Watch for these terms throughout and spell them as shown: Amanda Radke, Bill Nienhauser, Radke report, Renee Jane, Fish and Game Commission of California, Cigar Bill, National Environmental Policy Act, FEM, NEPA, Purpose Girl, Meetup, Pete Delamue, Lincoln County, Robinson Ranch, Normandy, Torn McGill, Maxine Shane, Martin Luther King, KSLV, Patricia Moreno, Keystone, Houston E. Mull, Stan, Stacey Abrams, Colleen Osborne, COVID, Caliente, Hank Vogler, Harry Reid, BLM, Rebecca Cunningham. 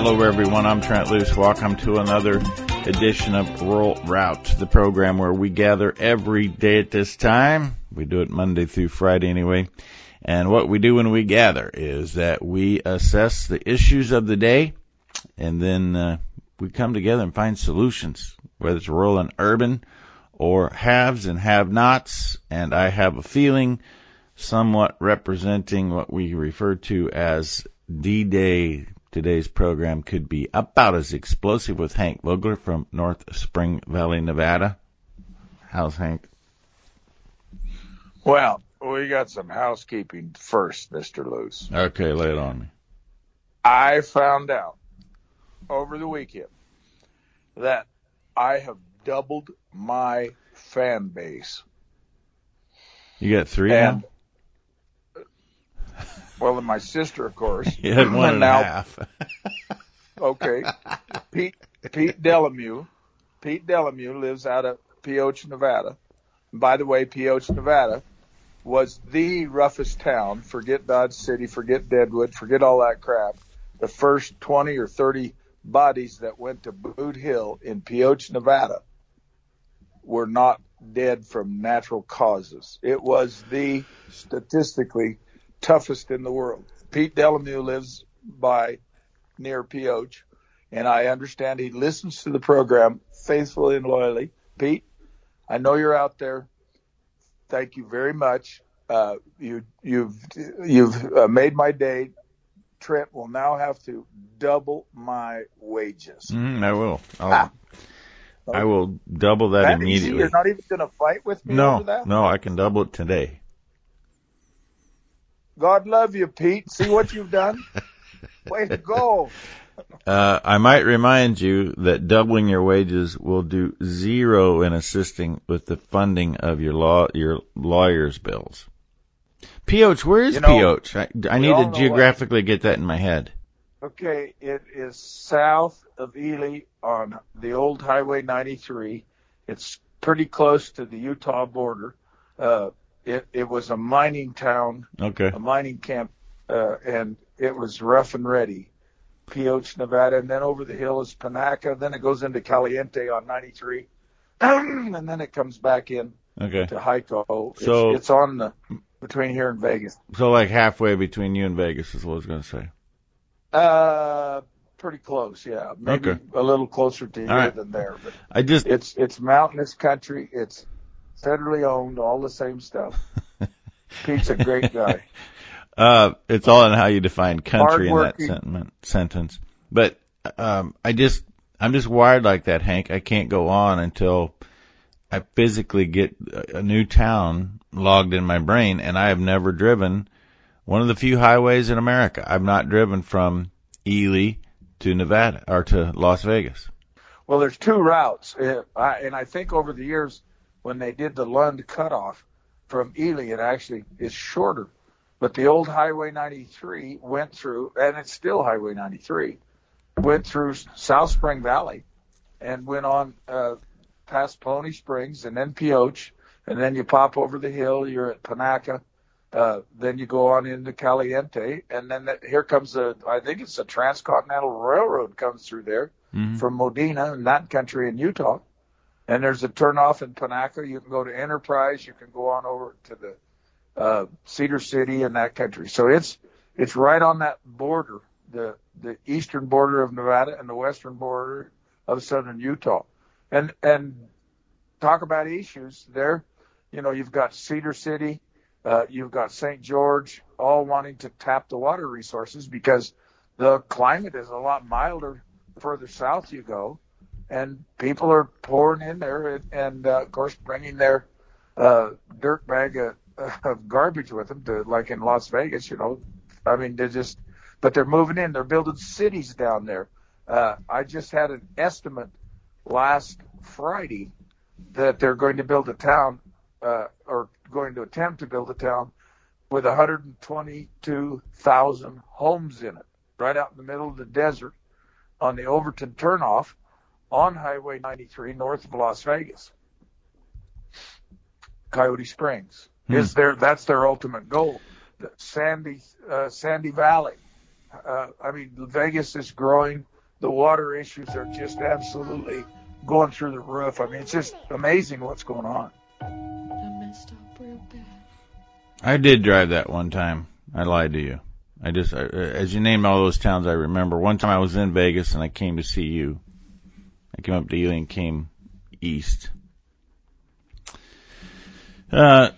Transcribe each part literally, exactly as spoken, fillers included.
Hello, everyone. I'm Trent Loos. Welcome to another edition of Rural Route, the program where we gather every day at this time. We do it Monday through Friday anyway. And what we do when we gather is that we assess the issues of the day, and then uh, we come together and find solutions, whether it's rural and urban or haves and have-nots. And I have a feeling somewhat representing what we refer to as D-Day. Today's program could be about as explosive with Hank Vogler from North Spring Valley, Nevada. How's Hank? Well, we got some housekeeping first, Mister Loos. Okay, lay it on me. I found out over the weekend that I have doubled my fan base. You got three and, now? Well, and my sister, of course. Yeah, one and, now, and a half. Okay. Pete Pete Delamue. Pete Delamue lives out of Pioche, Nevada. And by the way, Pioche, Nevada was the roughest town. Forget Dodge City, forget Deadwood, forget all that crap. The first twenty or thirty bodies that went to Boot Hill in Pioche, Nevada were not dead from natural causes. It was the statistically toughest in the world. Pete Delamue lives by near Pioche, and I understand he listens to the program faithfully and loyally. Pete, I know you're out there. Thank you very much. Uh, you, you've you've uh, made my day. Trent will now have to double my wages. Mm, I will. I'll, ah. I will double that, that immediately. Easy? You're not even going to fight with me no, over that? No, I can double it today. God love you, Pete. See what you've done? Way to go. Uh, I might remind you that doubling your wages will do zero in assisting with the funding of your law, your lawyer's bills. Pioche, where is you know, Pioche? I, I need to geographically get that in my head. Okay, it is south of Ely on the old Highway ninety-three. It's pretty close to the Utah border. Uh, It, it was a mining town, okay. a mining camp, uh, and it was rough and ready. Pioche, Nevada, and then over the hill is Panaca. Then it goes into Caliente on ninety-three, and then it comes back in okay. to Hiko. It's, so, it's on the between here and Vegas. So like halfway between you and Vegas is what I was going to say. Uh, pretty close, yeah. Maybe okay. a little closer to here right. than there. But I just it's it's mountainous country. It's federally owned, all the same stuff. Pete's a great guy. Uh, it's all in how you define country in that sentiment, sentence. But um, I just, I'm just wired like that, Hank. I can't go on until I physically get a new town logged in my brain, and I have never driven one of the few highways in America. I've not driven from Ely to Nevada or to Las Vegas. Well, there's two routes, and I think over the years, when they did the Lund cutoff from Ely, it actually is shorter. But the old Highway ninety-three went through, and it's still Highway ninety-three, went through South Spring Valley and went on uh, past Pony Springs and then Pioche, and then you pop over the hill, you're at Panaca, uh, then you go on into Caliente, and then that, here comes a, I think it's a Transcontinental Railroad comes through there mm-hmm. from Modena and that country in Utah. And there's a turnoff in Panaca. You can go to Enterprise. You can go on over to the uh, Cedar City and that country. So it's it's right on that border, the the eastern border of Nevada and the western border of southern Utah. And and talk about issues there. You know, you've got Cedar City, uh, you've got Saint George, all wanting to tap the water resources because the climate is a lot milder the further south you go. And people are pouring in there and, uh, of course, bringing their uh, dirt bag of, of garbage with them, to, like in Las Vegas, you know. I mean, they're just – but they're moving in. They're building cities down there. Uh, I just had an estimate last Friday that they're going to build a town uh, or going to attempt to build a town with one hundred twenty-two thousand homes in it, right out in the middle of the desert on the Overton turnoff on Highway ninety-three north of Las Vegas. Coyote Springs. Hmm. Is there, that's their ultimate goal. The Sandy, uh, Sandy Valley Uh, I mean, Vegas is growing. The water issues are just absolutely going through the roof. I mean, it's just amazing what's going on. I messed up real bad. I did drive that one time. I lied to you. I just, I, as you named all those towns, I remember. One time I was in Vegas and I came to see you. I came up to Ely and came east. Uh,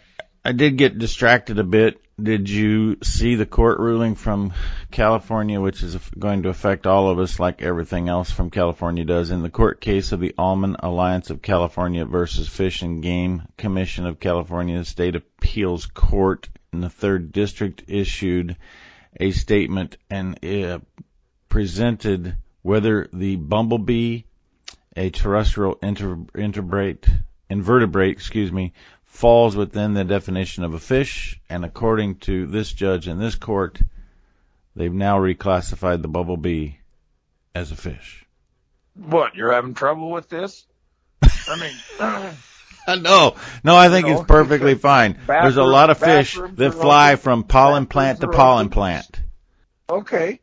I did get distracted a bit. Did you see the court ruling from California, which is going to affect all of us like everything else from California does, in the court case of the Almond Alliance of California versus Fish and Game Commission of California? The state appeals court in the third district issued a statement and uh, presented whether the bumblebee, a terrestrial inter- interbrate, invertebrate, excuse me, falls within the definition of a fish, and according to this judge in this court, they've now reclassified the bumblebee as a fish. What, you're having trouble with this? I mean... No, no, I think you know, it's perfectly it's fine. Bathroom, There's a lot of fish that fly from pollen plant to pollen plant. Okay.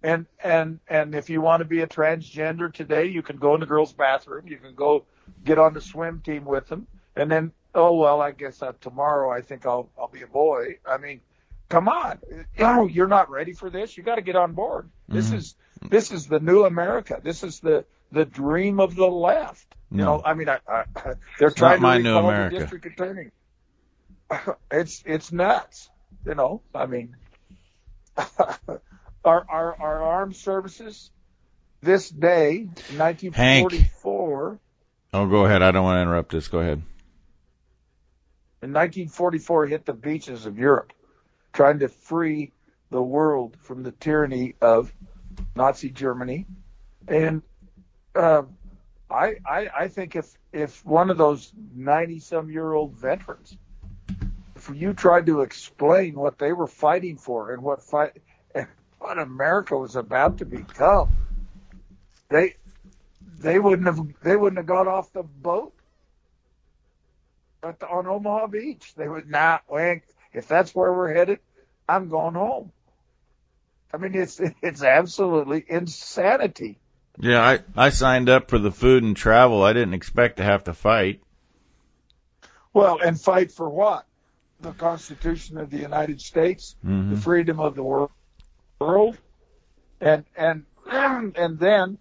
And and and if you want to be a transgender today, you can go in the girls' bathroom. You can go get on the swim team with them. And then, oh, well, I guess uh, tomorrow I think I'll I'll be a boy. I mean, come on. Oh, you're not ready for this? You got to get on board. Mm-hmm. This is this is the new America. This is the, the dream of the left. You no. know, I mean, I, I, they're it's trying to recall the district attorney. It's it's nuts, you know. I mean, our our our armed services this day, nineteen forty-four. Hank. Oh, go ahead. I don't want to interrupt this. Go ahead. In nineteen forty-four, hit the beaches of Europe, trying to free the world from the tyranny of Nazi Germany, and. Uh, I, I, I think if, if one of those ninety-some-year-old veterans, if you tried to explain what they were fighting for and what fight and what America was about to become, they they wouldn't have they wouldn't have got off the boat at the, on Omaha Beach. They would not. Nah, if that's where we're headed, I'm going home. I mean, it's it's absolutely insanity. Yeah, I, I signed up for the food and travel. I didn't expect to have to fight. Well, and fight for what? The Constitution of the United States, mm-hmm. the freedom of the world, and and and then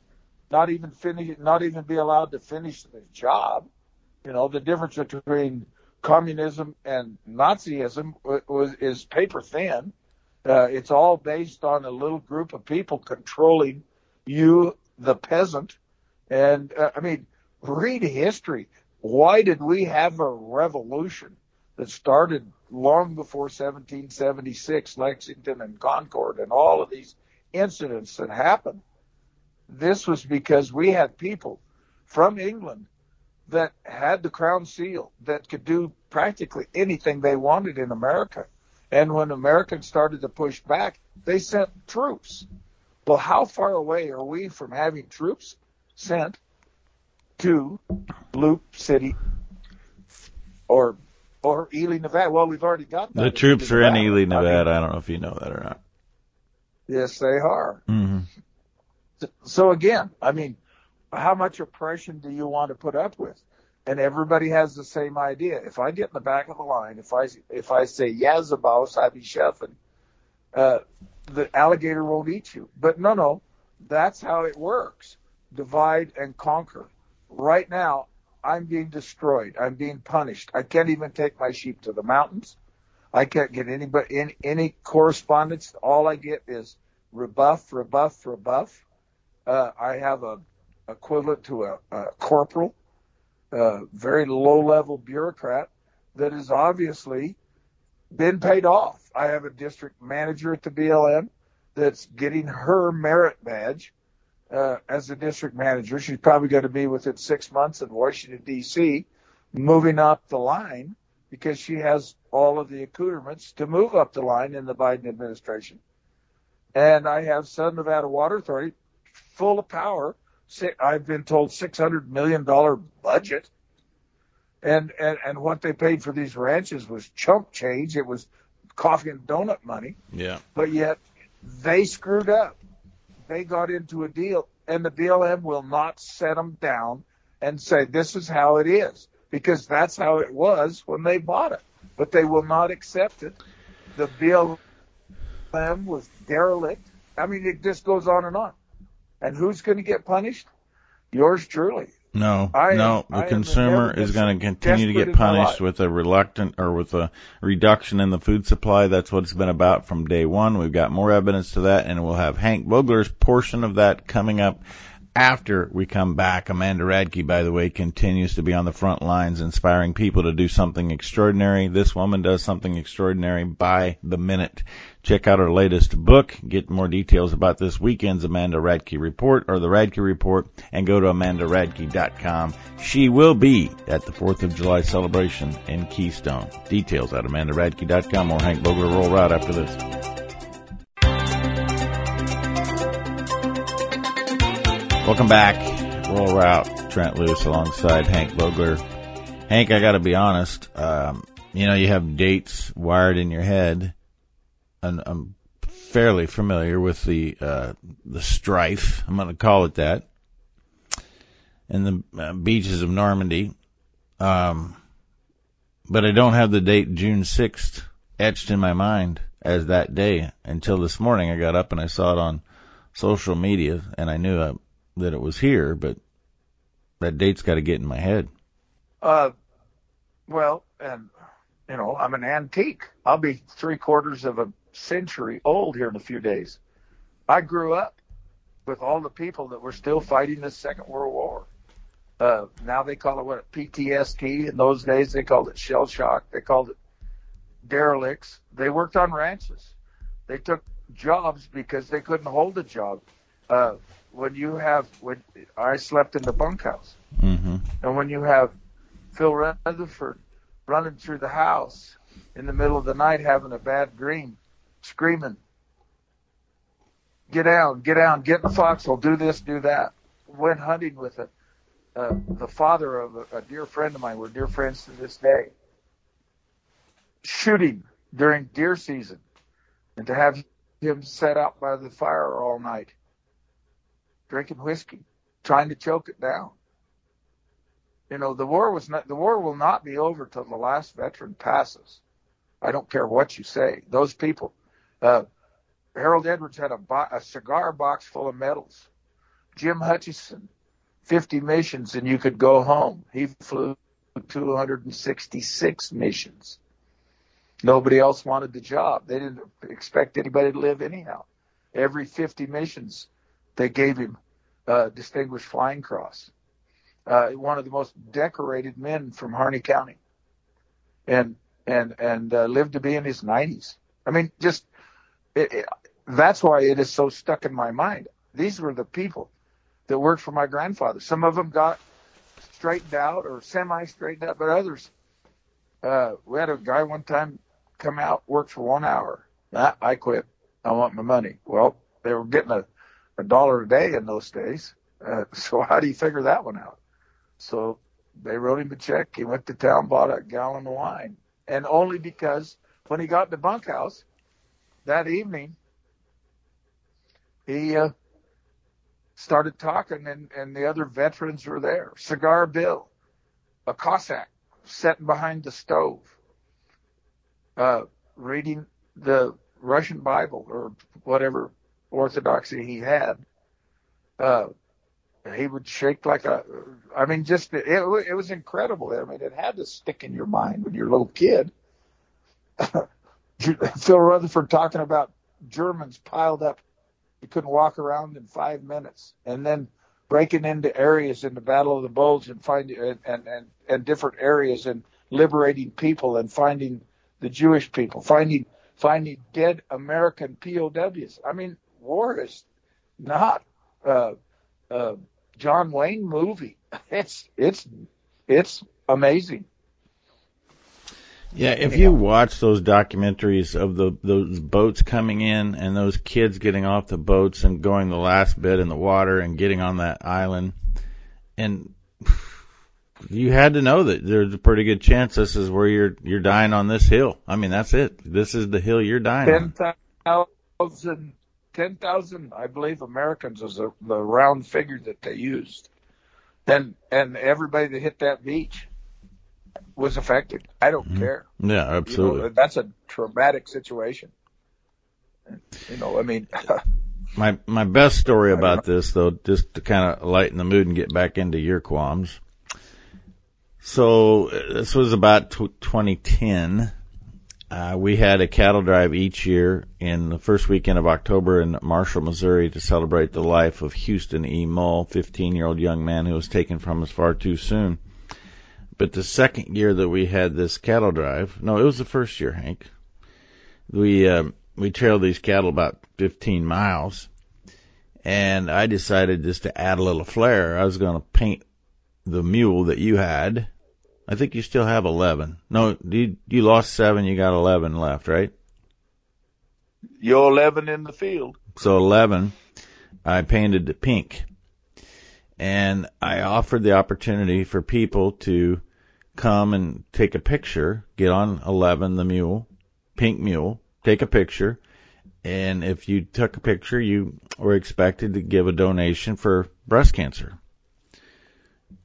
not even finish, not even be allowed to finish the job. You know, the difference between communism and Nazism was is paper thin. Uh, it's all based on a little group of people controlling you. The peasant, and uh, I mean, read history. Why did we have a revolution that started long before seventeen seventy-six, Lexington and Concord, and all of these incidents that happened? This was because we had people from England that had the crown seal that could do practically anything they wanted in America. And when Americans started to push back, they sent troops. Well, how far away are we from having troops sent to Loop City or or Ely, Nevada? Well, we've already got that. The troops are in Ely, Nevada. I, mean, I don't know if you know that or not. Yes, they are. Mm-hmm. So, so again, I mean, how much oppression do you want to put up with? And everybody has the same idea. If I get in the back of the line, if I if I say Yazabaus, I be shuffling. Uh, the alligator won't eat you. But no, no, that's how it works. Divide and conquer. Right now, I'm being destroyed. I'm being punished. I can't even take my sheep to the mountains. I can't get anybody, any, any correspondence. All I get is rebuff, rebuff, rebuff. Uh, I have a equivalent to a, a corporal, a very low-level bureaucrat that is obviously been paid off. I have a district manager at the B L M that's getting her merit badge uh, as a district manager. She's probably going to be within six months in Washington, D C, moving up the line because she has all of the accoutrements to move up the line in the Biden administration. And I have Southern Nevada Water Authority full of power. I've been told six hundred million dollars budget. And, and and what they paid for these ranches was chump change. It was coffee and donut money. Yeah. But yet They screwed up. They got into a deal, and the B L M will not set them down and say, this is how it is, because that's how it was when they bought it. But they will not accept it. The B L M was derelict. I mean, it just goes on and on. And who's going to get punished? Yours truly. No, I no, am, the I consumer is going to continue to get punished with a reluctant or with a reduction in the food supply. That's what it's been about from day one. We've got more evidence to that, and we'll have Hank Vogler's portion of that coming up after we come back. Amanda Radke, by the way, continues to be on the front lines, inspiring people to do something extraordinary. This woman does something extraordinary by the minute. Check out our latest book, get more details about this weekend's Amanda Radke Report or the Radke Report, and go to amanda radke dot com. She will be at the fourth of July celebration in Keystone. Details at amanda radke dot com or Hank Vogler. Roll Route after this. Welcome back. Roll Route. Trent Loos alongside Hank Vogler. Hank, I got to be honest. Um, you know, you have dates wired in your head. And I'm fairly familiar with the uh, the strife, I'm going to call it that, in the uh, beaches of Normandy. Um, but I don't have the date June sixth etched in my mind as that day until this morning. I got up and I saw it on social media, and I knew uh, that it was here, but that date's got to get in my head. Uh, well, and, you know, I'm an antique. I'll be three-quarters of a century old here in a few days. I grew up with all the people that were still fighting the Second World War. Uh, now they call it what, P T S D. In those days they called it shell shock. They called it derelicts. They worked on ranches. They took jobs because they couldn't hold a job. Uh, when you have, when I slept in the bunkhouse, mm-hmm. and when you have Phil Rutherford running through the house in the middle of the night having a bad dream, screaming, get down, get down, get in the foxhole, do this, do that. Went hunting with a, uh, the father of a, a dear friend of mine. We're dear friends to this day. Shooting during deer season, and to have him set out by the fire all night, drinking whiskey, trying to choke it down. You know, the war was not, the war will not be over till the last veteran passes. I don't care what you say. Those people, uh, Harold Edwards had a, bo- a cigar box full of medals. Jim Hutchison, fifty missions and you could go home. He flew two hundred sixty-six missions. Nobody else wanted the job. They didn't expect anybody to live anyhow. Every fifty missions, they gave him a Distinguished Flying Cross. Uh, one of the most decorated men from Harney County. And and and uh, lived to be in his nineties. I mean, just it, it, that's why it is so stuck in my mind. These were the people that worked for my grandfather. Some of them got straightened out or semi-straightened out, but others. Uh, we had a guy one time come out, work for one hour. Ah, I quit. I want my money. Well, they were getting a, a dollar a day in those days. Uh, so how do you figure that one out? So they wrote him a check. He went to town, bought a gallon of wine. And only because when he got in the bunkhouse that evening, he uh, started talking, and, and the other veterans were there. Cigar Bill, a Cossack, sitting behind the stove, uh, reading the Russian Bible or whatever orthodoxy he had. Uh, he would shake like a, I mean, just, it, it was incredible. I mean, it had to stick in your mind when you're a little kid. Phil Rutherford talking about Germans piled up. You couldn't walk around in five minutes. And then breaking into areas in the Battle of the Bulge and finding, and, and, and, and different areas, and liberating people, and finding the Jewish people, finding, finding dead American P O Ws. I mean, war is not, uh, uh, John Wayne movie. It's it's it's amazing. Yeah, if you watch those documentaries of the those boats coming in and those kids getting off the boats and going the last bit in the water and getting on that island, and you had to know that there's a pretty good chance this is where you're you're dying on this hill. I mean, that's it. This is the hill you're dying on. ten thousand ten thousand, I believe, Americans is the, the round figure that they used. And, and everybody that hit that beach was affected. I don't mm-hmm. care. Yeah, absolutely. You know, that's a traumatic situation. You know, I mean... My my best story about this, though, just to kind of lighten the mood and get back into your qualms. So this was about twenty ten. Uh, we had a cattle drive each year in the first weekend of October in Marshall, Missouri, to celebrate the life of Houston E. Mull, fifteen-year-old young man who was taken from us far too soon. But the second year that we had this cattle drive, no, it was the first year, Hank. We uh, we trailed these cattle about fifteen miles, and I decided just to add a little flair. I was going to paint the mule that you had. I think you still have eleven. No, you, you lost seven. You got eleven left, right? You're eleven in the field. So eleven, I painted the pink, and I offered the opportunity for people to come and take a picture, get on eleven, the mule, pink mule, take a picture. And if you took a picture, you were expected to give a donation for breast cancer.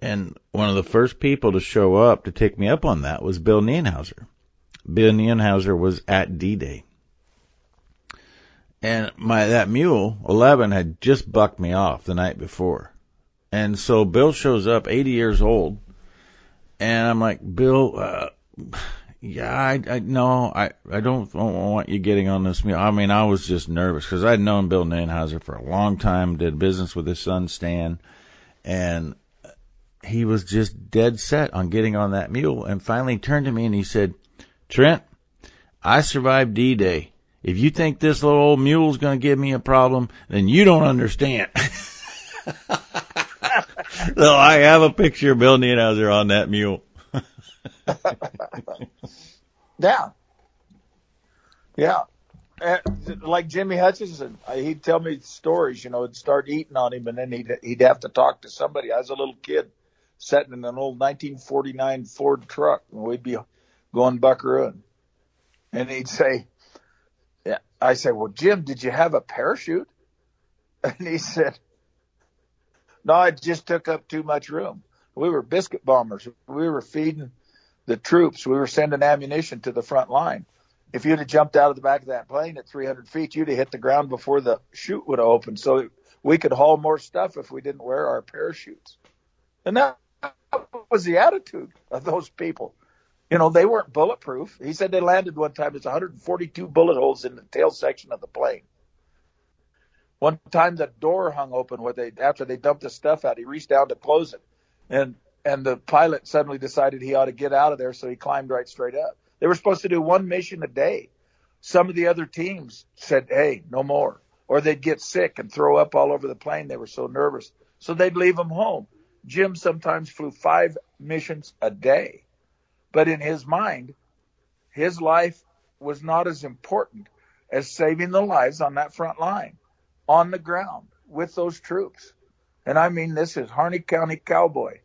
And one of the first people to show up to take me up on that was Bill Nienhauser. Bill Nienhauser was at D-Day. And my that mule, eleven, had just bucked me off the night before. And so Bill shows up, eighty years old. And I'm like, Bill, uh... Yeah, I, I no, I, I don't, don't want you getting on this meal. I mean, I was just nervous because I'd known Bill Nienhauser for a long time, did business with his son, Stan, and he was just dead set on getting on that mule, and finally turned to me and he said, Trent, I survived D-Day. If you think this little old mule's going to give me a problem, then you don't understand. So I have a picture of Bill Nienhauser on that mule. yeah, yeah. And like Jimmy Hutchison, he'd tell me stories. You know, it'd start eating on him, and then he'd he'd have to talk to somebody. I was a little kid, sitting in an old nineteen forty-nine Ford truck, and we'd be going buckarooing, and he'd say, "Yeah." I said, "Well, Jim, did you have a parachute?" And he said, "No, I just took up too much room." We were biscuit bombers. We were feeding the troops. We were sending ammunition to the front line. If you'd have jumped out of the back of that plane at three hundred feet, you'd have hit the ground before the chute would have opened. So we could haul more stuff if we didn't wear our parachutes. And that was the attitude of those people. You know, they weren't bulletproof. He said they landed one time. There's one hundred forty-two bullet holes in the tail section of the plane. One time the door hung open where they, after they dumped the stuff out. He reached down to close it. And and the pilot suddenly decided he ought to get out of there, so he climbed right straight up. They were supposed to do one mission a day. Some of the other teams said, hey, no more. Or they'd get sick and throw up all over the plane. They were so nervous. So they'd leave them home. Jim sometimes flew five missions a day. But in his mind, his life was not as important as saving the lives on that front line, on the ground, with those troops. And I mean, this is Harney County cowboy,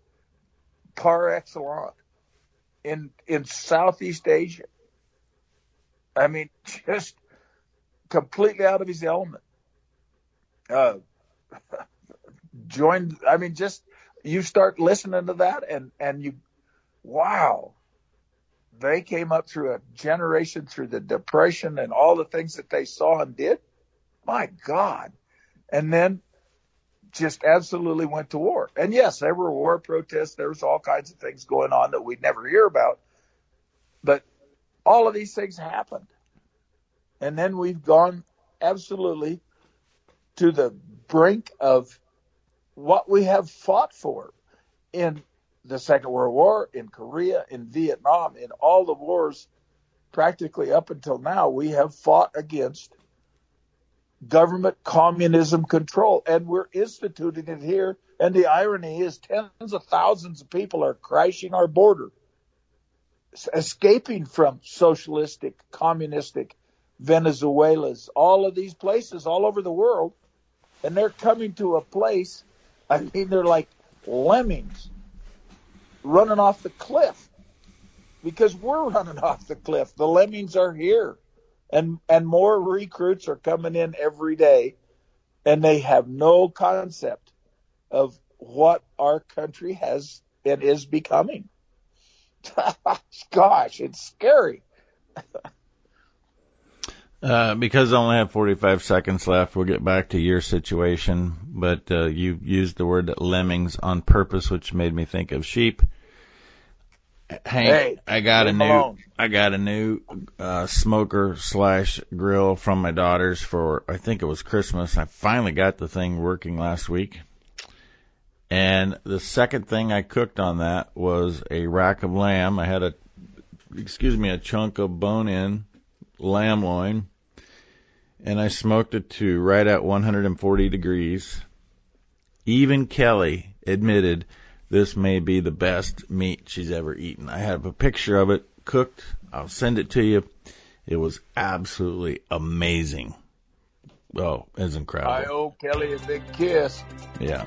par excellence, in in Southeast Asia. I mean, just completely out of his element. Uh, joined, I mean, just you start listening to that, and, and you, wow, they came up through a generation, through the Depression and all the things that they saw and did. My God. And then just absolutely went to war. And yes, there were war protests. There was all kinds of things going on that we'd never hear about. But all of these things happened. And then we've gone absolutely to the brink of what we have fought for in the Second World War, in Korea, in Vietnam, in all the wars practically up until now. We have fought against government communism control, and we're instituting it here. And the irony is tens of thousands of people are crashing our border, escaping from socialistic, communistic Venezuela's, all of these places all over the world. And they're coming to a place, I mean, they're like lemmings running off the cliff because we're running off the cliff. The lemmings are here. and and more recruits are coming in every day, and they have no concept of what our country has and is becoming. Gosh, it's scary. Uh, because I only have forty-five seconds left, we'll get back to your situation. But uh, you used the word lemmings on purpose, which made me think of sheep. Hank, hey, I got a new, alone. I got a new uh, smoker slash grill from my daughters for, I think it was Christmas. I finally got the thing working last week. And the second thing I cooked on that was a rack of lamb. I had a, excuse me, a chunk of bone-in lamb loin, and I smoked it to right at one hundred forty degrees. Even Kelly admitted this may be the best meat she's ever eaten. I have a picture of it cooked. I'll send it to you. It was absolutely amazing. Oh, it's incredible. I owe Kelly a big kiss. Yeah.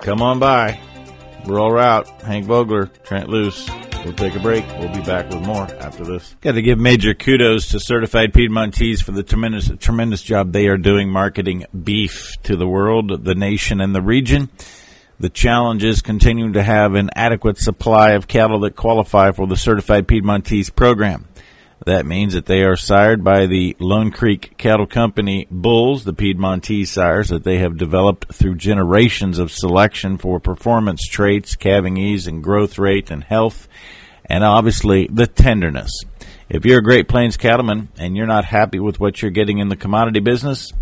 Come on by. Rural Route. Hank Vogler, Trent Loos. We'll take a break. We'll be back with more after this. Got to give major kudos to Certified Piedmontese for the tremendous, tremendous job they are doing marketing beef to the world, the nation, and the region. The challenge is continuing to have an adequate supply of cattle that qualify for the Certified Piedmontese program. That means that they are sired by the Lone Creek Cattle Company bulls, the Piedmontese sires that they have developed through generations of selection for performance traits, calving ease and growth rate and health, and obviously the tenderness. If you're a Great Plains cattleman and you're not happy with what you're getting in the commodity business,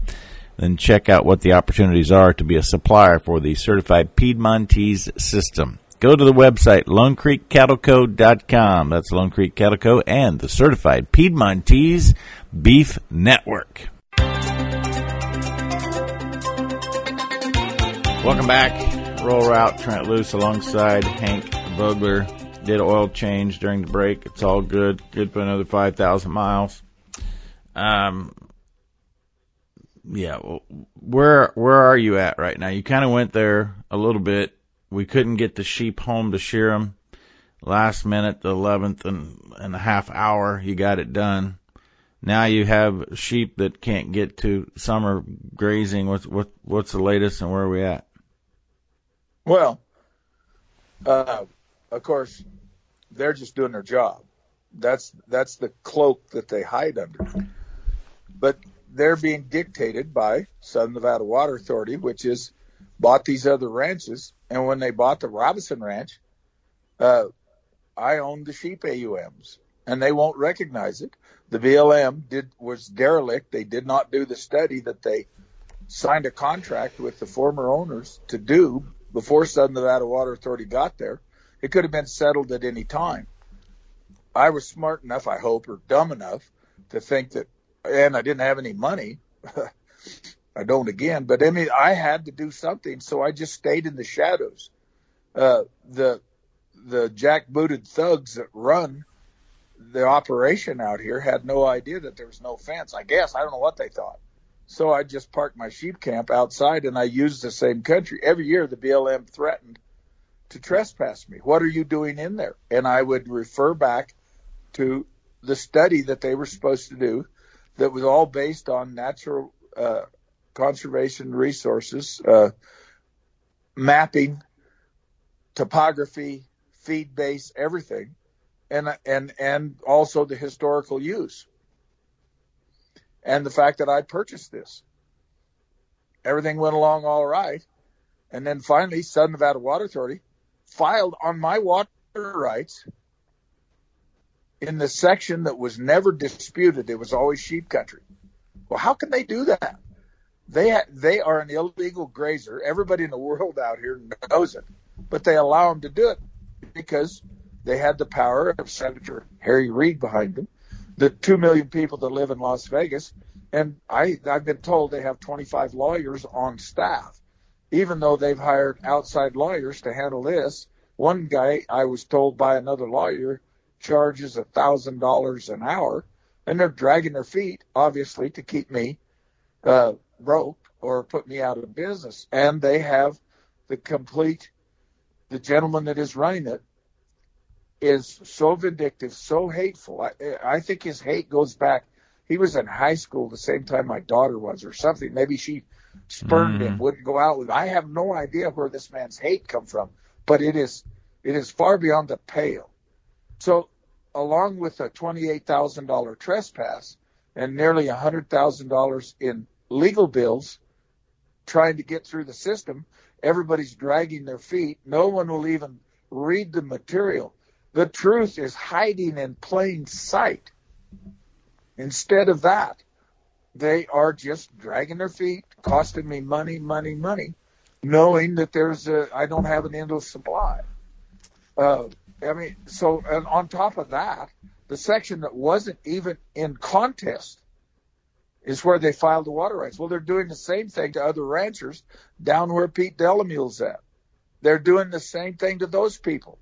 then check out what the opportunities are to be a supplier for the Certified Piedmontese system. Go to the website, lone creek cattle co dot com. That's Lone Creek Cattle Co. and the Certified Piedmontese Beef Network. Welcome back. Roll Route, Trent Loos alongside Hank Vogler. Did oil change during the break. It's all good. Good for another five thousand miles. Um, yeah, well, where, where are you at right now? You kind of went there a little bit. We couldn't get the sheep home to shear them. Last minute, the eleventh and, and a half hour, you got it done. Now you have sheep that can't get to summer grazing. What's, what, what's the latest and where are we at? Well, uh, of course, they're just doing their job. That's, that's the cloak that they hide under. But they're being dictated by Southern Nevada Water Authority, which is bought these other ranches. And when they bought the Robinson Ranch, uh, I owned the sheep A U Ms, and they won't recognize it. The B L M did was derelict. They did not do the study that they signed a contract with the former owners to do before Southern Nevada Water Authority got there. It could have been settled at any time. I was smart enough, I hope, or dumb enough to think that, and I didn't have any money. I don't again, but I mean, I had to do something, so I just stayed in the shadows. Uh, the the jackbooted thugs that run the operation out here had no idea that there was no fence, I guess. I don't know what they thought. So I just parked my sheep camp outside, and I used the same country. Every year the B L M threatened to trespass me. What are you doing in there? And I would refer back to the study that they were supposed to do that was all based on natural uh conservation resources, uh, mapping, topography, feed base, everything, and and and also the historical use, and the fact that I purchased this. Everything went along all right, and then finally, Southern Nevada Water Authority filed on my water rights in the section that was never disputed. It was always sheep country. Well, how can they do that? They ha- they are an illegal grazer. Everybody in the world out here knows it, but they allow them to do it because they had the power of Senator Harry Reid behind them, the two million people that live in Las Vegas, and I I've been told they have twenty-five lawyers on staff, even though they've hired outside lawyers to handle this. One guy, I was told by another lawyer, charges a thousand dollars an hour, and they're dragging their feet, obviously, to keep me Uh, broke or put me out of business. And they have the complete, the gentleman that is running it is so vindictive, so hateful. I, I think his hate goes back. He was in high school the same time my daughter was or something. Maybe she spurned mm. him, wouldn't go out with him. I have no idea where this man's hate come from, but it is it is far beyond the pale. So along with a twenty-eight thousand dollars trespass and nearly one hundred thousand dollars in legal bills trying to get through the system, everybody's dragging their feet. No one will even read the material. The truth is hiding in plain sight. Instead of that, they are just dragging their feet, costing me money, money, money, knowing that there's a, I don't have an endless supply. Uh, I mean, so and on top of that, the section that wasn't even in contest is where they filed the water rights. Well, they're doing the same thing to other ranchers down where Pete Delamue's at. They're doing the same thing to those people,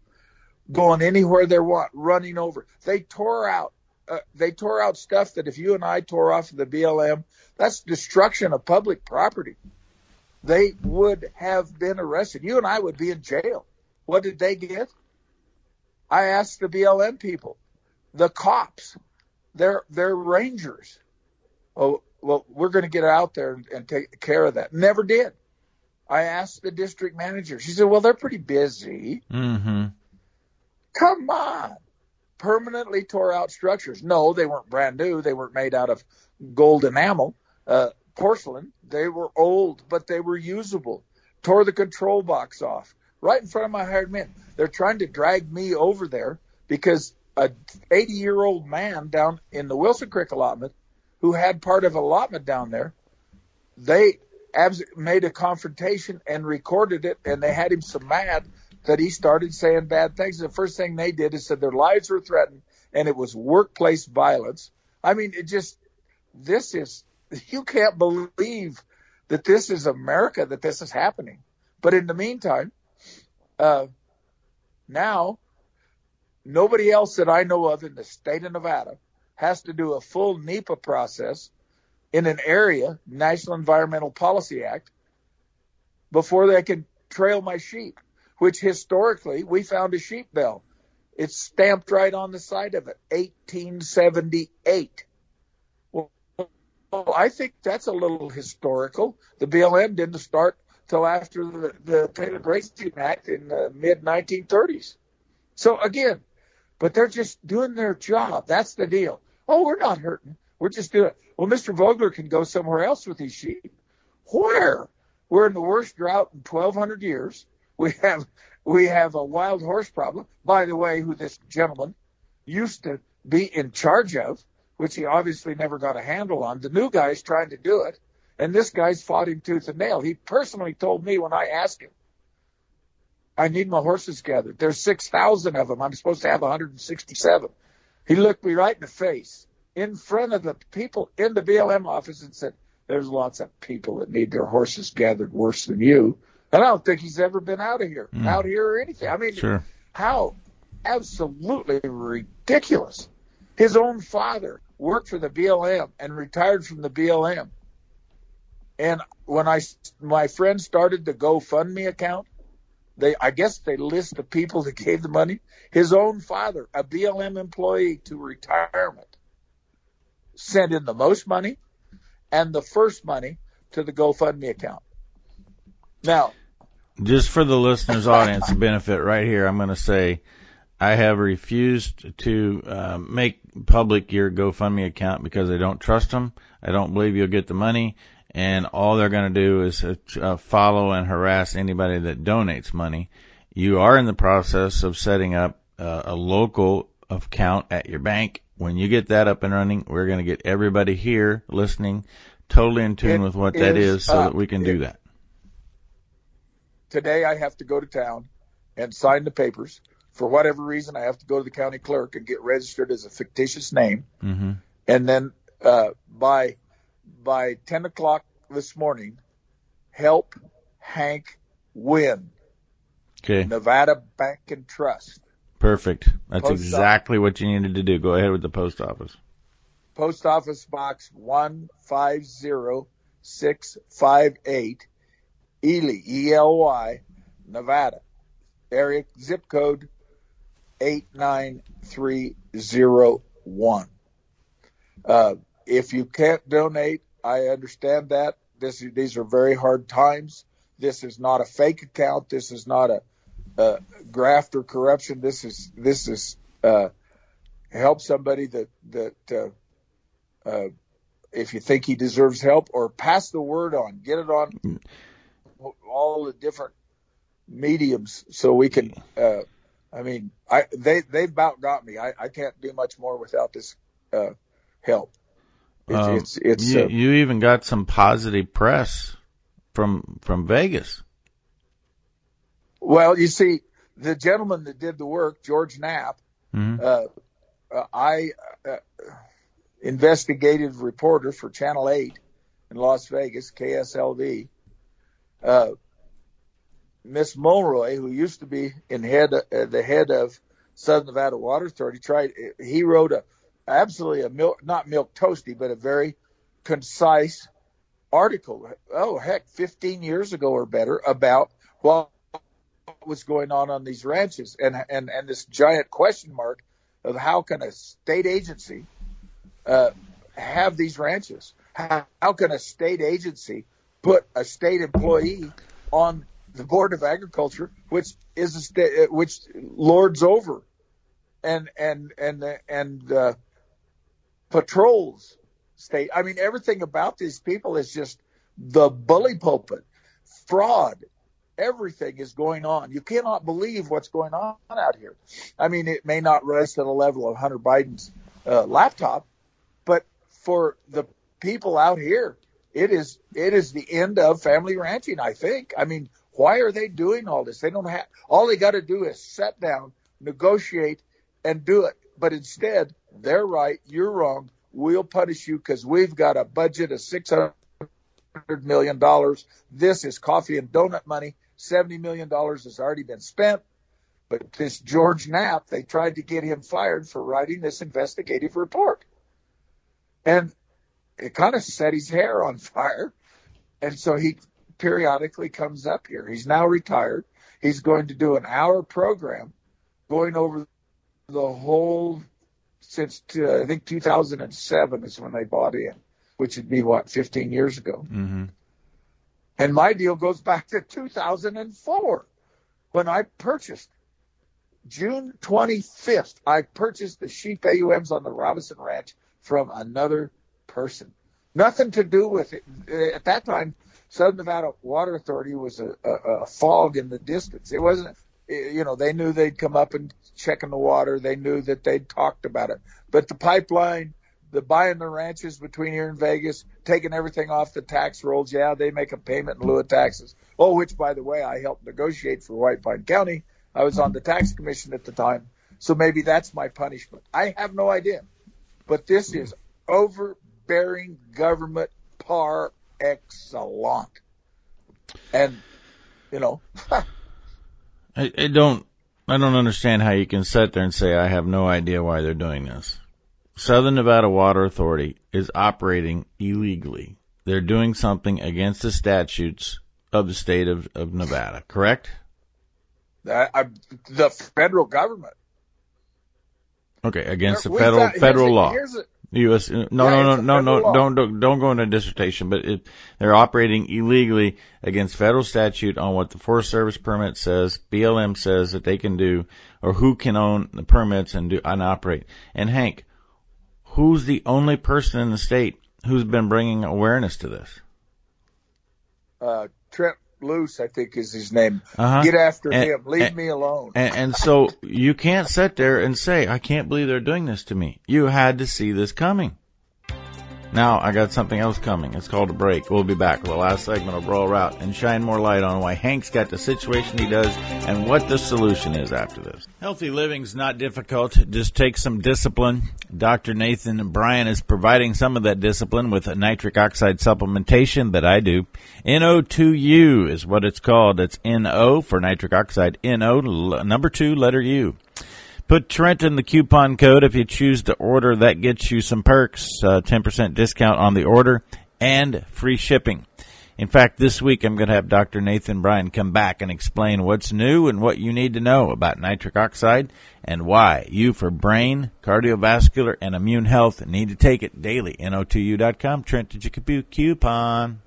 going anywhere they want, running over. They tore out. Uh, they tore out stuff that if you and I tore off of the B L M, that's destruction of public property. They would have been arrested. You and I would be in jail. What did they get? I asked the B L M people, the cops, they're, they're rangers. Oh, well, we're going to get out there and take care of that. Never did. I asked the district manager. She said, well, they're pretty busy. Mm-hmm. Come on. Permanently tore out structures. No, they weren't brand new. They weren't made out of gold enamel, uh, porcelain. They were old, but they were usable. Tore the control box off right in front of my hired men. They're trying to drag me over there because a eighty-year-old man down in the Wilson Creek allotment who had part of allotment down there, they abs- made a confrontation and recorded it, and they had him so mad that he started saying bad things. The first thing they did is said their lives were threatened, and it was workplace violence. I mean, it just, this is, you can't believe that this is America, that this is happening. But in the meantime, uh, now nobody else that I know of in the state of Nevada has to do a full NEPA process in an area, National Environmental Policy Act, before they can trail my sheep, which historically we found a sheep bell. It's stamped right on the side of it, eighteen seventy-eight. Well, I think that's a little historical. The B L M didn't start till after the, the Taylor-Grayson Act in the mid nineteen thirties. So again, but they're just doing their job. That's the deal. Oh, we're not hurting. We're just doing it. Well, Mister Vogler can go somewhere else with these sheep. Where? We're in the worst drought in twelve hundred years. We have we have a wild horse problem, by the way, who this gentleman used to be in charge of, which he obviously never got a handle on. The new guy's trying to do it, and this guy's fought him tooth and nail. He personally told me when I asked him, I need my horses gathered. There's six thousand of them. I'm supposed to have one hundred sixty-seven. He looked me right in the face in front of the people in the B L M office and said, there's lots of people that need their horses gathered worse than you. And I don't think he's ever been out of here, mm. out here or anything. I mean, sure. How absolutely ridiculous. His own father worked for the B L M and retired from the B L M. And when I, my friend started the GoFundMe account, they I guess they list the people that gave the money. His own father, a B L M employee to retirement, sent in the most money and the first money to the GoFundMe account. Now, just for the listeners' audience benefit right here, I'm going to say I have refused to uh, make public your GoFundMe account because I don't trust them. I don't believe you'll get the money. And all they're going to do is uh, follow and harass anybody that donates money. You are in the process of setting up uh, a local account at your bank. When you get that up and running, we're going to get everybody here listening totally in tune it with what is, that is so uh, that we can it, do that. Today I have to go to town and sign the papers. For whatever reason, I have to go to the county clerk and get registered as a fictitious name. Mm-hmm. And then uh, by... By ten o'clock this morning, help Hank win. Okay. Nevada Bank and Trust. Perfect. That's post exactly office. What you needed to do. Go ahead with the post office. Post office box one five zero six five eight, Ely, E L Y, Nevada. Area zip code eight nine three zero one. Uh, if you can't donate, I understand that. This, these are very hard times. This is not a fake account. This is not a, a graft or corruption. This is this is uh, help somebody that that uh, uh, if you think he deserves help, or pass the word on, get it on all the different mediums so we can. Uh, I mean, I they they've about got me. I, I can't do much more without this uh, help. It's, um, it's, it's, you, uh, you even got some positive press from from Vegas. Well, you see, the gentleman that did the work, George Knapp, mm-hmm. uh, uh, I uh, investigative reporter for Channel eight in Las Vegas, K S L V. Uh, Miss Mulroy, who used to be in head uh, the head of Southern Nevada Water Authority, tried. He wrote a absolutely a milk, not milk toasty, but a very concise article. Oh heck, fifteen years ago or better, about what was going on on these ranches, and and and this giant question mark of how can a state agency uh, have these ranches? How, how can a state agency put a state employee on the Board of Agriculture, which is a state, which lords over and and and and uh, patrols state. I mean, everything about these people is just the bully pulpit, fraud. Everything is going on. You cannot believe what's going on out here. I mean, it may not rest at a level of Hunter Biden's uh, laptop, but for the people out here, it is it is the end of family ranching. I think. I mean. Why are they doing all this? They don't have, all they got to do is sit down, negotiate, and do it. But instead, they're right, you're wrong, we'll punish you because we've got a budget of six hundred million dollars. This is coffee and donut money. seventy million dollars has already been spent. But this George Knapp, they tried to get him fired for writing this investigative report. And it kind of set his hair on fire. And so he periodically comes up here. He's now retired. He's going to do an hour program going over the whole since uh, I think two thousand seven is when they bought in, which would be what, fifteen years ago. Mm-hmm. And my deal goes back to two thousand four when I purchased. June twenty-fifth, I purchased the sheep A U Ms on the Robinson Ranch from another person. Nothing to do with it. At that time, Southern Nevada Water Authority was a, a, a fog in the distance. It wasn't, you know, they knew they'd come up and check in the water. They knew that they'd talked about it. But the pipeline, the buying the ranches between here and Vegas, taking everything off the tax rolls. Yeah, they make a payment in lieu of taxes. Oh, which, by the way, I helped negotiate for White Pine County. I was on the tax commission at the time. So maybe that's my punishment. I have no idea. But this is overbearing government par excellent. And you know, I, I don't I don't understand how you can sit there and say I have no idea why they're doing this. Southern Nevada Water Authority is operating illegally. They're doing something against the statutes of the state of, of Nevada, correct? I, I, the federal government. Okay, against there, the federal got, federal here's law. A, here's a, U S No, yeah, no, no, no, no, don't, don't, don't go into a dissertation, but it, they're operating illegally against federal statute on what the Forest Service permit says, B L M says that they can do, or who can own the permits and do, and operate. And Hank, who's the only person in the state who's been bringing awareness to this? Uh, Trent Loos, I think is his name. Uh-huh. Get after and, him. Leave and, me alone. And, and so you can't sit there and say, I can't believe they're doing this to me. You had to see this coming. Now I got something else coming. It's called a break. We'll be back with the last segment of Rural Route and shine more light on why Hank's got the situation he does and what the solution is after this. Healthy living's not difficult. Just take some discipline. Doctor Nathan Bryan is providing some of that discipline with a nitric oxide supplementation that I do. N O two U is what it's called. It's N O for nitric oxide. N O, number two, letter U. Put Trent in the coupon code if you choose to order. That gets you some perks, uh, ten percent discount on the order, and free shipping. In fact, this week I'm going to have Doctor Nathan Bryan come back and explain what's new and what you need to know about nitric oxide and why you, for brain, cardiovascular, and immune health, need to take it daily. N O two U dot com. Trent, did you compute coupon?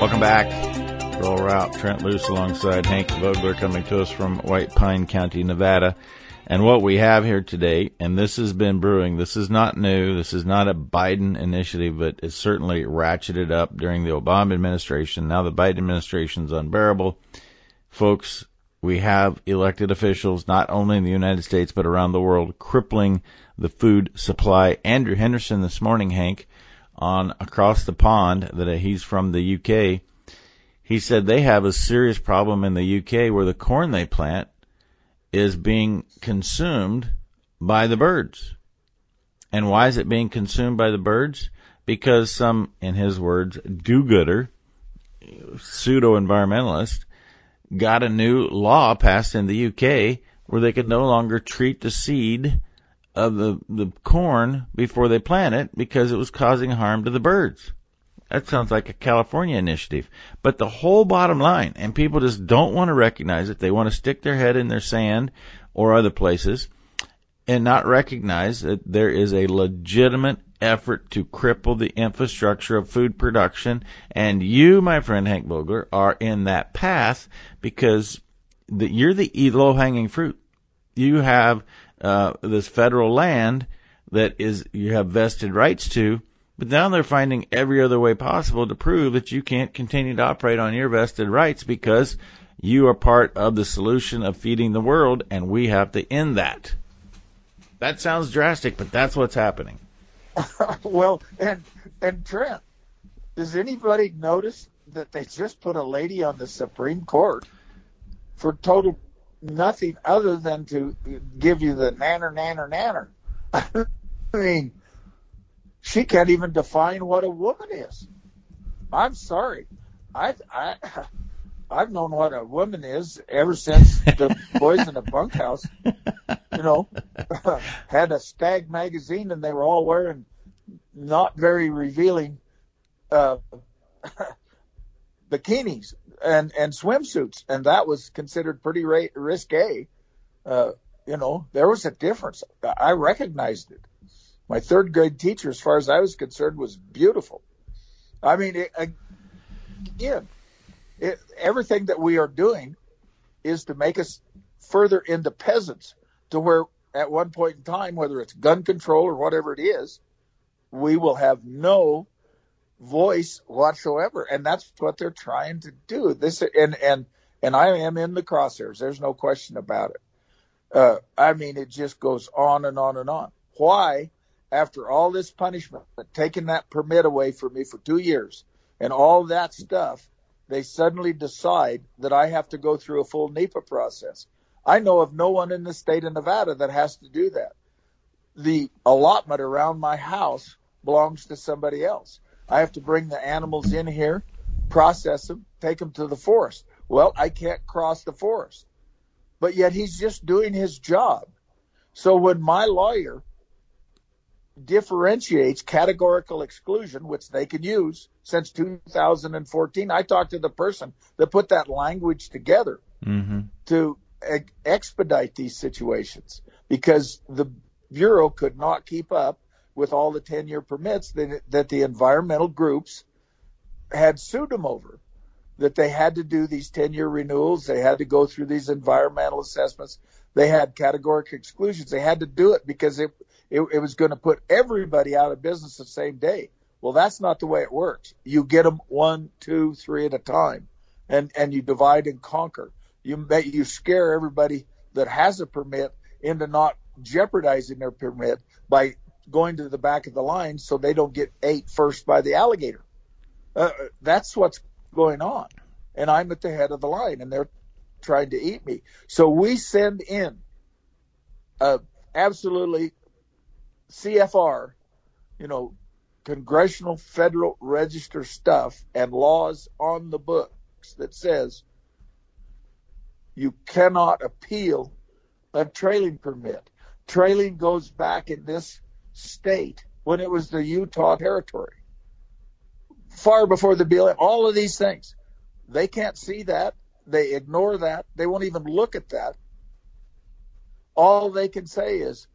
Welcome back. Rural Route. Trent Loos alongside Hank Vogler coming to us from White Pine County, Nevada. And what we have here today, and this has been brewing, this is not new, this is not a Biden initiative, but it's certainly ratcheted up during the Obama administration. Now the Biden administration's unbearable. Folks, we have elected officials, not only in the United States, but around the world, crippling the food supply. Andrew Henderson this morning, Hank, on Across the Pond, that he's from the U K, he said they have a serious problem in the U K where the corn they plant is being consumed by the birds. And why is it being consumed by the birds? Because some, in his words, do-gooder, pseudo-environmentalist, got a new law passed in the U K where they could no longer treat the seed of the, the corn before they plant it because it was causing harm to the birds. That sounds like a California initiative. But the whole bottom line, and people just don't want to recognize it, they want to stick their head in their sand or other places and not recognize that there is a legitimate effort to cripple the infrastructure of food production. And you, my friend Hank Vogler, are in that path because the, you're the low-hanging fruit. You have uh, this federal land that is you have vested rights to, but now they're finding every other way possible to prove that you can't continue to operate on your vested rights because you are part of the solution of feeding the world, and we have to end that. That sounds drastic, but that's what's happening. Well, and, and Trent, does anybody notice that they just put a lady on the Supreme Court for total nothing other than to give you the nanner, nanner, nanner? I mean, she can't even define what a woman is. I'm sorry. I, I, I've known what a woman is ever since the boys in the bunkhouse, you know, had a Stag magazine and they were all wearing not very revealing uh, bikinis and, and swimsuits. And that was considered pretty ra- risque. Uh, you know, there was a difference. I recognized it. My third grade teacher, as far as I was concerned, was beautiful. I mean, it, again, it, everything that we are doing is to make us further into peasants to where at one point in time, whether it's gun control or whatever it is, we will have no voice whatsoever. And that's what they're trying to do. This and, and, and I am in the crosshairs. There's no question about it. Uh, I mean, it just goes on and on and on. Why? After all this punishment, taking that permit away from me for two years and all that stuff, they suddenly decide that I have to go through a full NEPA process. I know of no one in the state of Nevada that has to do that. The allotment around my house belongs to somebody else. I have to bring the animals in here, process them, take them to the forest. Well, I can't cross the forest. But yet he's just doing his job. So when my lawyer differentiates categorical exclusion, which they can use since two thousand fourteen. I talked to the person that put that language together mm-hmm. to e- expedite these situations because the Bureau could not keep up with all the ten-year permits that, that the environmental groups had sued them over, that they had to do these ten-year renewals. They had to go through these environmental assessments. They had categorical exclusions. They had to do it because it It, it was going to put everybody out of business the same day. Well, that's not the way it works. You get them one, two, three at a time, and, and you divide and conquer. You you scare everybody that has a permit into not jeopardizing their permit by going to the back of the line so they don't get ate first by the alligator. Uh, that's what's going on, and I'm at the head of the line, and they're trying to eat me. So we send in uh, absolutely – C F R, you know, Congressional Federal Register stuff and laws on the books that says you cannot appeal a trailing permit. Trailing goes back in this state when it was the Utah Territory, far before the B L M, all of these things. They can't see that. They ignore that. They won't even look at that. All they can say is,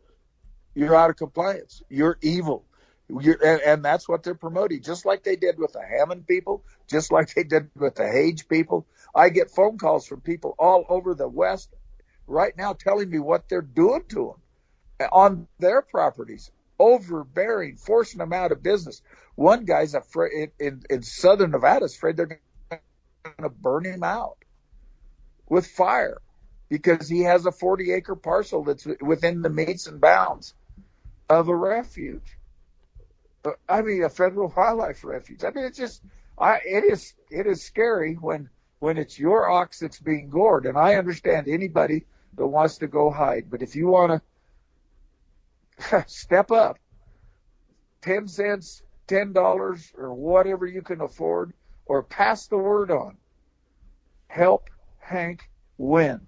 you're out of compliance. You're evil. You're, and, and that's what they're promoting, just like they did with the Hammond people, just like they did with the Hage people. I get phone calls from people all over the West right now telling me what they're doing to them on their properties, overbearing, forcing them out of business. One guy's afraid in, in Southern Nevada is afraid they're going to burn him out with fire because he has a forty-acre parcel that's within the metes and bounds of a refuge. I mean, a federal wildlife refuge. I mean, it's just, I, it is, it is scary when, when it's your ox that's being gored. And I understand anybody that wants to go hide, but if you want to step up ten cents, ten dollars or whatever you can afford, or pass the word on, help Hank win.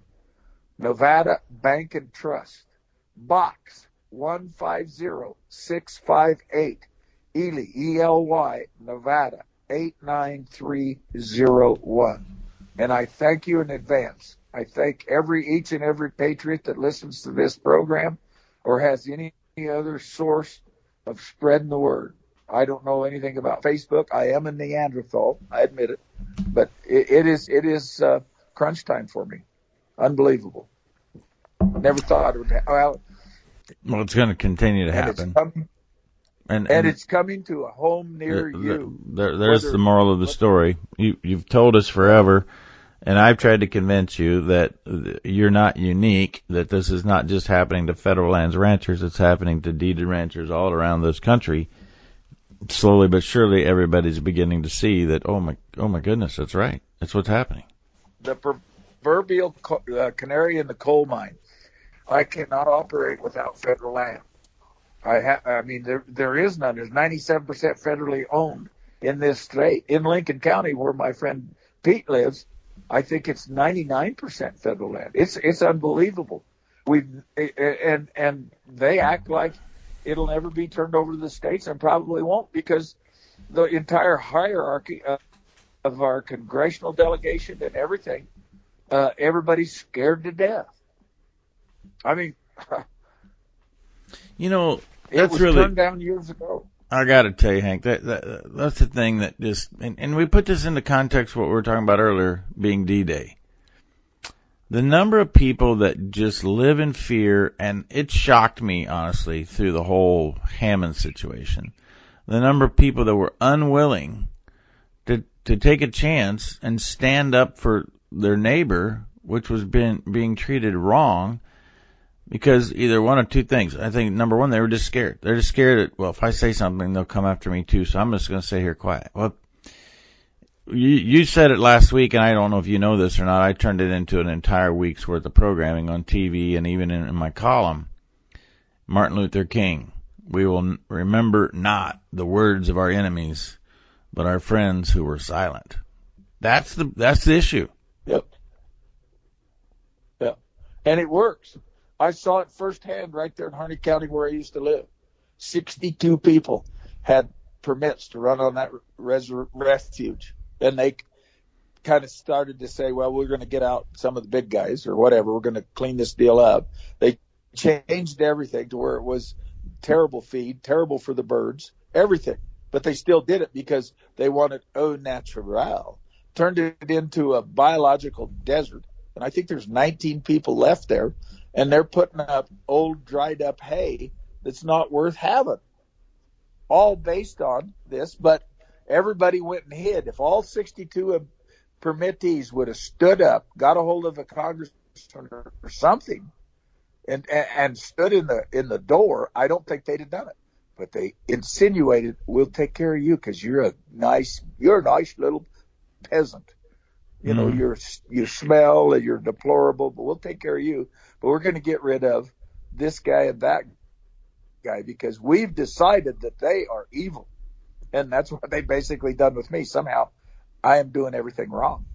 Nevada Bank and Trust, box one five zero six five eight. Ely, E L Y, Nevada, eight nine three zero one. And I thank you in advance. I thank every each and every patriot that listens to this program or has any other source of spreading the word. I don't know anything about Facebook. I am a Neanderthal. I admit it. But it, it is it is uh, crunch time for me. Unbelievable. Never thought it would happen. Well, well, it's going to continue to happen. And, and, and it's coming to a home near the, you. There, there's Whether, the moral of the story. You, you've told us forever, and I've tried to convince you that you're not unique, that this is not just happening to federal lands ranchers, it's happening to deeded ranchers all around this country. Slowly but surely, everybody's beginning to see that, oh my oh my goodness, that's right. That's what's happening. The proverbial co- uh, canary in the coal mine. I cannot operate without federal land. I, ha- I mean, there there is none. There's ninety-seven percent federally owned in this state. In Lincoln County, where my friend Pete lives, I think it's ninety-nine percent federal land. It's it's unbelievable. We and and they act like it'll never be turned over to the states, and probably won't, because the entire hierarchy of, of our congressional delegation and everything, uh, everybody's scared to death. I mean. You know, it that's was really turned down years ago. I got to tell you, Hank, that, that that's the thing that just and, and we put this into context what we were talking about earlier, being D-Day. The number of people that just live in fear, and it shocked me honestly through the whole Hammond situation. The number of people that were unwilling to to take a chance and stand up for their neighbor, which was being being treated wrong. Because either one of two things. I think, number one, they were just scared. They're just scared that, well, if I say something, they'll come after me too, so I'm just going to stay here quiet. Well, you, you said it last week, and I don't know if you know this or not. I turned it into an entire week's worth of programming on T V and even in, in my column. Martin Luther King. We will remember not the words of our enemies, but our friends who were silent. That's the, that's the issue. Yep. Yep. And it works. I saw it firsthand right there in Harney County where I used to live. sixty-two people had permits to run on that res- refuge. And they kind of started to say, well, we're going to get out some of the big guys or whatever. We're going to clean this deal up. They changed everything to where it was terrible feed, terrible for the birds, everything. But they still did it because they wanted au natural. Turned it into a biological desert. And I think there's nineteen people left there. And they're putting up old, dried-up hay that's not worth having, all based on this. But everybody went and hid. If all sixty-two permittees would have stood up, got a hold of a congressman or something, and, and, and stood in the in the door, I don't think they'd have done it. But they insinuated, "We'll take care of you because you're a nice, you're a nice little peasant. You know, mm-hmm. you're, you smell and you're deplorable, but we'll take care of you. But we're going to get rid of this guy and that guy because we've decided that they are evil." And that's what they basically done with me. Somehow I am doing everything wrong.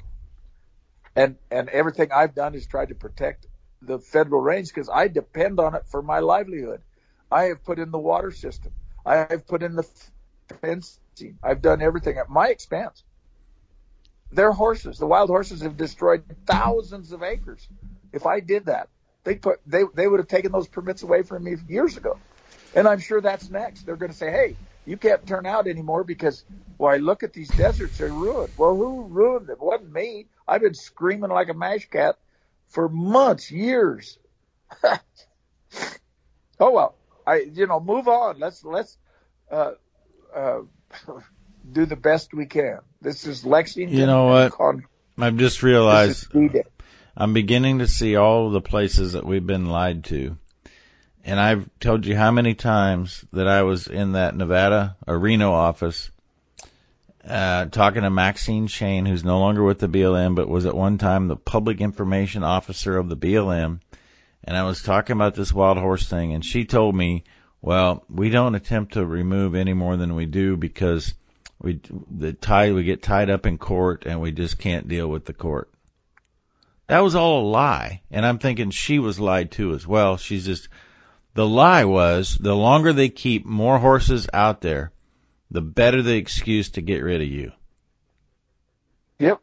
And, and everything I've done is tried to protect the federal range because I depend on it for my livelihood. I have put in the water system. I've put in the fencing. I've done everything at my expense. Their horses, the wild horses, have destroyed thousands of acres. If I did that, they put they they would have taken those permits away from me years ago. And I'm sure that's next. They're going to say, hey, you can't turn out anymore because, well, I look at these deserts, they're ruined. Well, who ruined them? It wasn't me. I've been screaming like a mash cat for months, years. Oh, well, I, you know, move on. Let's, let's, uh, uh, do the best we can. This is Lexington. You know what? Con- I've just realized I'm beginning to see all the places that we've been lied to. And I've told you how many times that I was in that Nevada or Reno office uh, talking to Maxine Shane, who's no longer with the B L M, but was at one time the public information officer of the B L M. And I was talking about this wild horse thing, and she told me, well, we don't attempt to remove any more than we do because we the tie, we get tied up in court and we just can't deal with the court. That was all a lie, and I'm thinking she was lied to as well. She's just... The lie was, the longer they keep more horses out there, the better the excuse to get rid of you. Yep.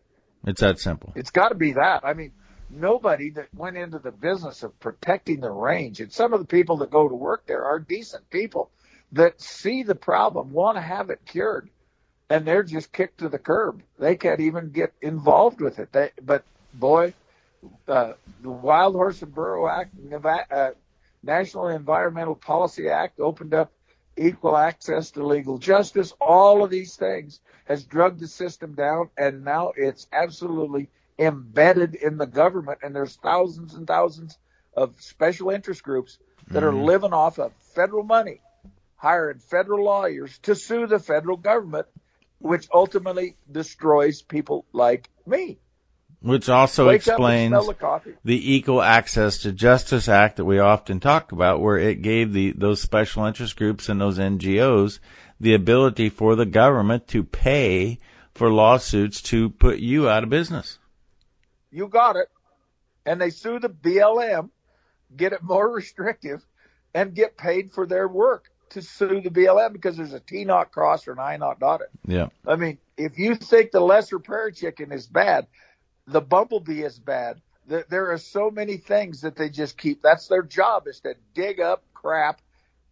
It's that simple. It's got to be that. I mean, nobody that went into the business of protecting the range, and some of the people that go to work there are decent people that see the problem, want to have it cured, and they're just kicked to the curb. They can't even get involved with it. They, but, boy, uh, the Wild Horse and Burro Act, Nevada, uh, National Environmental Policy Act opened up equal access to legal justice. All of these things has drugged the system down, and now it's absolutely embedded in the government, and there's thousands and thousands of special interest groups that mm-hmm. are living off of federal money, hiring federal lawyers to sue the federal government, which ultimately destroys people like me. Which also explains the, the Equal Access to Justice Act that we often talk about, where it gave the those special interest groups and those N G Os the ability for the government to pay for lawsuits to put you out of business. You got it. And they sue the B L M, get it more restrictive, and get paid for their work to sue the B L M because there's a T-naught cross or an I-naught dotted. Yeah. I mean, if you think the lesser prairie chicken is bad, the bumblebee is bad. There are so many things that they just keep. That's their job, is to dig up crap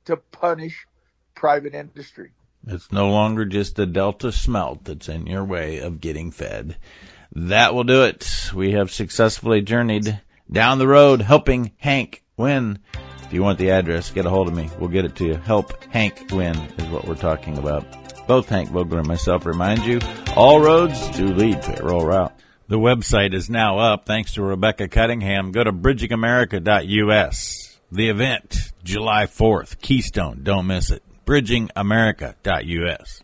to punish private industry. It's no longer just the Delta smelt that's in your way of getting fed. That will do it. We have successfully journeyed down the road helping Hank win. If you want the address, get a hold of me. We'll get it to you. Help Hank win is what we're talking about. Both Hank Vogler and myself remind you, all roads do lead to a rural route. The website is now up, thanks to Rebecca Cunningham. Go to bridging america dot u s. The event, July fourth, Keystone. Don't miss it. bridging america dot u s.